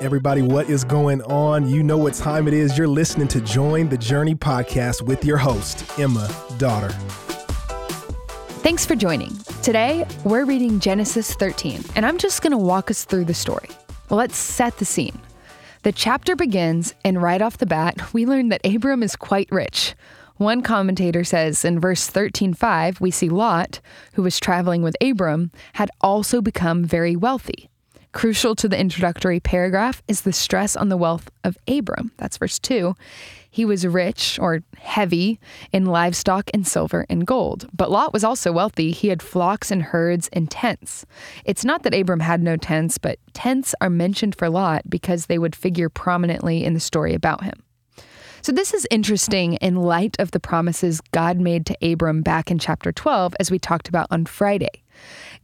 Everybody, what is going on? You know what time it is. You're listening to Join the Journey podcast with your host, Emma Dotter. Thanks for joining. Today, we're reading Genesis 13, and I'm just going to walk us through the story. Let's set the scene. The chapter begins, and right off the bat, we learn that Abram is quite rich. One commentator says in verse 13:5, we see Lot, who was traveling with Abram, had also become very wealthy. Crucial to the introductory paragraph is the stress on the wealth of Abram. That's verse 2. He was rich, or heavy, in livestock and silver and gold. But Lot was also wealthy. He had flocks and herds and tents. It's not that Abram had no tents, but tents are mentioned for Lot because they would figure prominently in the story about him. So this is interesting in light of the promises God made to Abram back in chapter 12, as we talked about on Friday.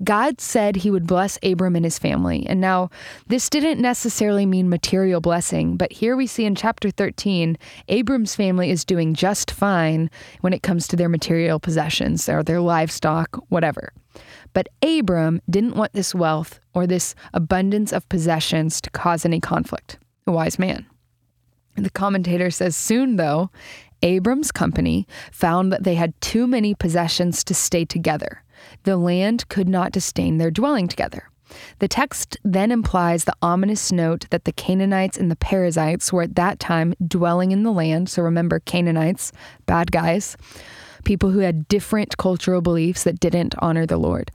God said he would bless Abram and his family. And now, this didn't necessarily mean material blessing, but here we see in chapter 13, Abram's family is doing just fine when it comes to their material possessions or their livestock, whatever. But Abram didn't want this wealth or this abundance of possessions to cause any conflict. A wise man. The commentator says, soon, though, Abram's company found that they had too many possessions to stay together. The land could not disdain their dwelling together. The text then implies the ominous note that the Canaanites and the Perizzites were at that time dwelling in the land. So remember, Canaanites, bad guys, people who had different cultural beliefs that didn't honor the Lord.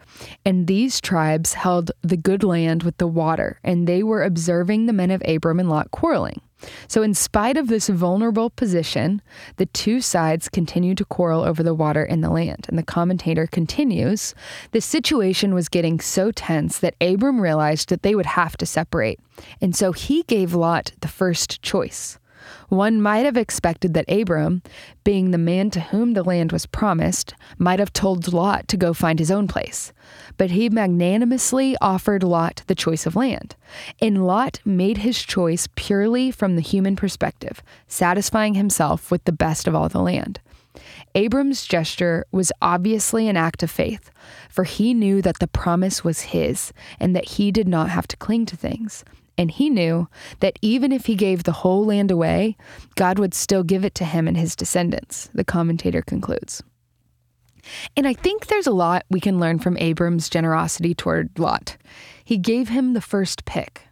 And these tribes held the good land with the water, and they were observing the men of Abram and Lot quarreling. So in spite of this vulnerable position, the two sides continue to quarrel over the water and the land. And the commentator continues, the situation was getting so tense that Abram realized that they would have to separate. And so he gave Lot the first choice. One might have expected that Abram, being the man to whom the land was promised, might have told Lot to go find his own place. But he magnanimously offered Lot the choice of land. And Lot made his choice purely from the human perspective, satisfying himself with the best of all the land. Abram's gesture was obviously an act of faith, for he knew that the promise was his and that he did not have to cling to things. And he knew that even if he gave the whole land away, God would still give it to him and his descendants, the commentator concludes. And I think there's a lot we can learn from Abram's generosity toward Lot. He gave him the first pick.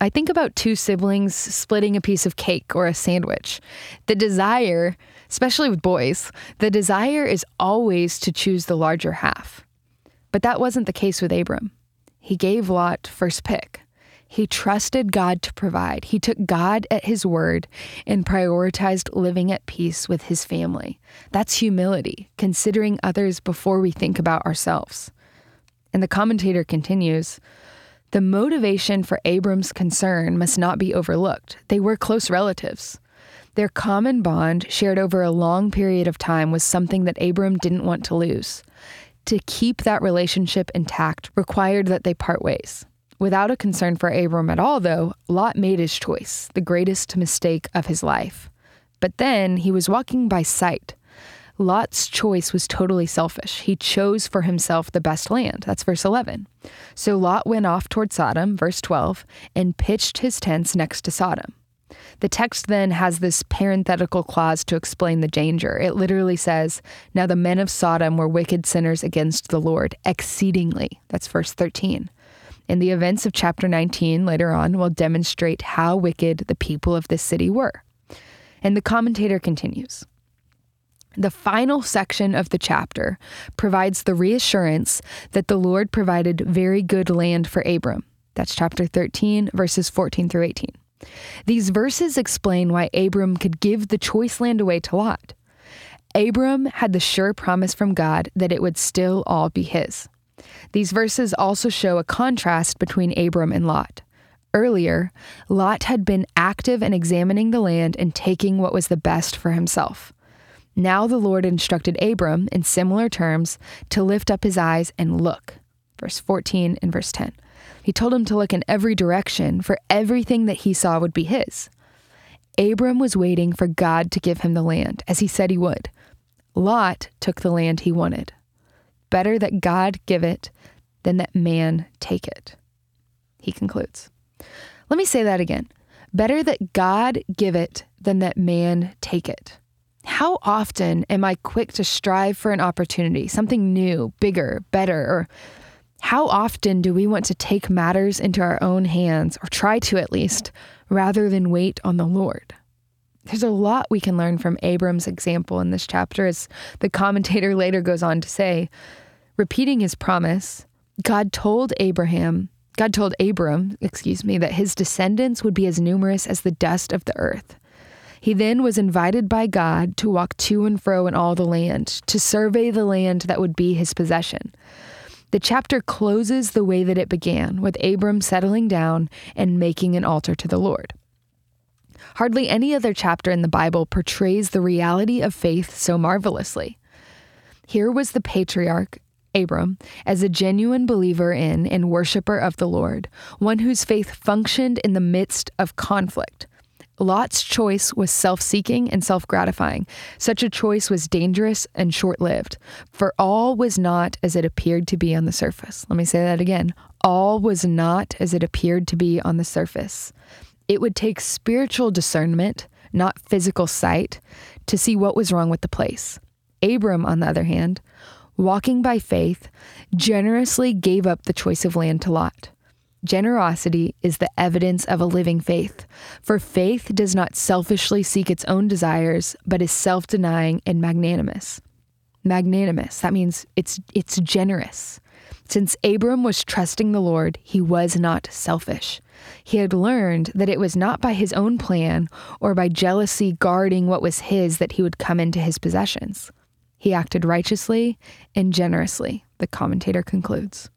I think about two siblings splitting a piece of cake or a sandwich. The desire, especially with boys, the desire is always to choose the larger half. But that wasn't the case with Abram. He gave Lot first pick. He trusted God to provide. He took God at his word and prioritized living at peace with his family. That's humility, considering others before we think about ourselves. And the commentator continues, the motivation for Abram's concern must not be overlooked. They were close relatives. Their common bond, shared over a long period of time, was something that Abram didn't want to lose. To keep that relationship intact required that they part ways. Without a concern for Abram at all, though, Lot made his choice, the greatest mistake of his life. But then he was walking by sight. Lot's choice was totally selfish. He chose for himself the best land. That's verse 11. So Lot went off toward Sodom, verse 12, and pitched his tents next to Sodom. The text then has this parenthetical clause to explain the danger. It literally says, now the men of Sodom were wicked sinners against the Lord exceedingly. That's verse 13. And the events of chapter 19 later on will demonstrate how wicked the people of this city were. And the commentator continues. The final section of the chapter provides the reassurance that the Lord provided very good land for Abram. That's chapter 13, verses 14 through 18. These verses explain why Abram could give the choice land away to Lot. Abram had the sure promise from God that it would still all be his. These verses also show a contrast between Abram and Lot. Earlier, Lot had been active in examining the land and taking what was the best for himself. Now the Lord instructed Abram, in similar terms, to lift up his eyes and look. Verse 14 and verse 10. He told him to look in every direction, for everything that he saw would be his. Abram was waiting for God to give him the land, as he said he would. Lot took the land he wanted. Better that God give it than that man take it, he concludes. Let me say that again. Better that God give it than that man take it. How often am I quick to strive for an opportunity, something new, bigger, better? Or how often do we want to take matters into our own hands, or try to at least, rather than wait on the Lord? There's a lot we can learn from Abram's example in this chapter, as the commentator later goes on to say, repeating his promise, God told Abram, that his descendants would be as numerous as the dust of the earth. He then was invited by God to walk to and fro in all the land, to survey the land that would be his possession. The chapter closes the way that it began, with Abram settling down and making an altar to the Lord. Hardly any other chapter in the Bible portrays the reality of faith so marvelously. Here was the patriarch, Abram, as a genuine believer in and worshiper of the Lord, one whose faith functioned in the midst of conflict. Lot's choice was self-seeking and self-gratifying. Such a choice was dangerous and short-lived, for all was not as it appeared to be on the surface. Let me say that again. All was not as it appeared to be on the surface. It would take spiritual discernment, not physical sight, to see what was wrong with the place. Abram, on the other hand, walking by faith, generously gave up the choice of land to Lot. Generosity is the evidence of a living faith, for faith does not selfishly seek its own desires, but is self-denying and magnanimous. Magnanimous, that means it's generous. Since Abram was trusting the Lord, he was not selfish. He had learned that it was not by his own plan or by jealousy guarding what was his that he would come into his possessions. He acted righteously and generously, the commentator concludes.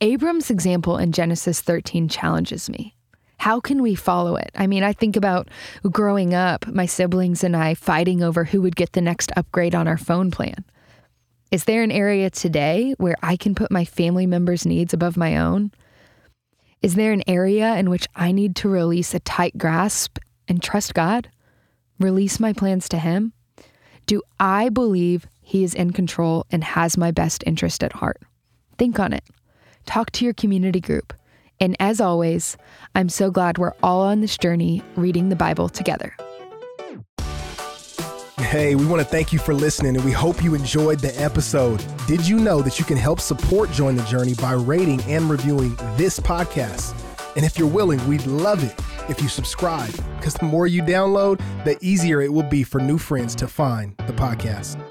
Abram's example in Genesis 13 challenges me. How can we follow it? I mean, I think about growing up, my siblings and I fighting over who would get the next upgrade on our phone plan. Is there an area today where I can put my family members' needs above my own? Is there an area in which I need to release a tight grasp and trust God? Release my plans to Him? Do I believe He is in control and has my best interest at heart? Think on it. Talk to your community group. And as always, I'm so glad we're all on this journey reading the Bible together. Hey, we want to thank you for listening, and we hope you enjoyed the episode. Did you know that you can help support Join the Journey by rating and reviewing this podcast? And if you're willing, we'd love it if you subscribe, because the more you download, the easier it will be for new friends to find the podcast.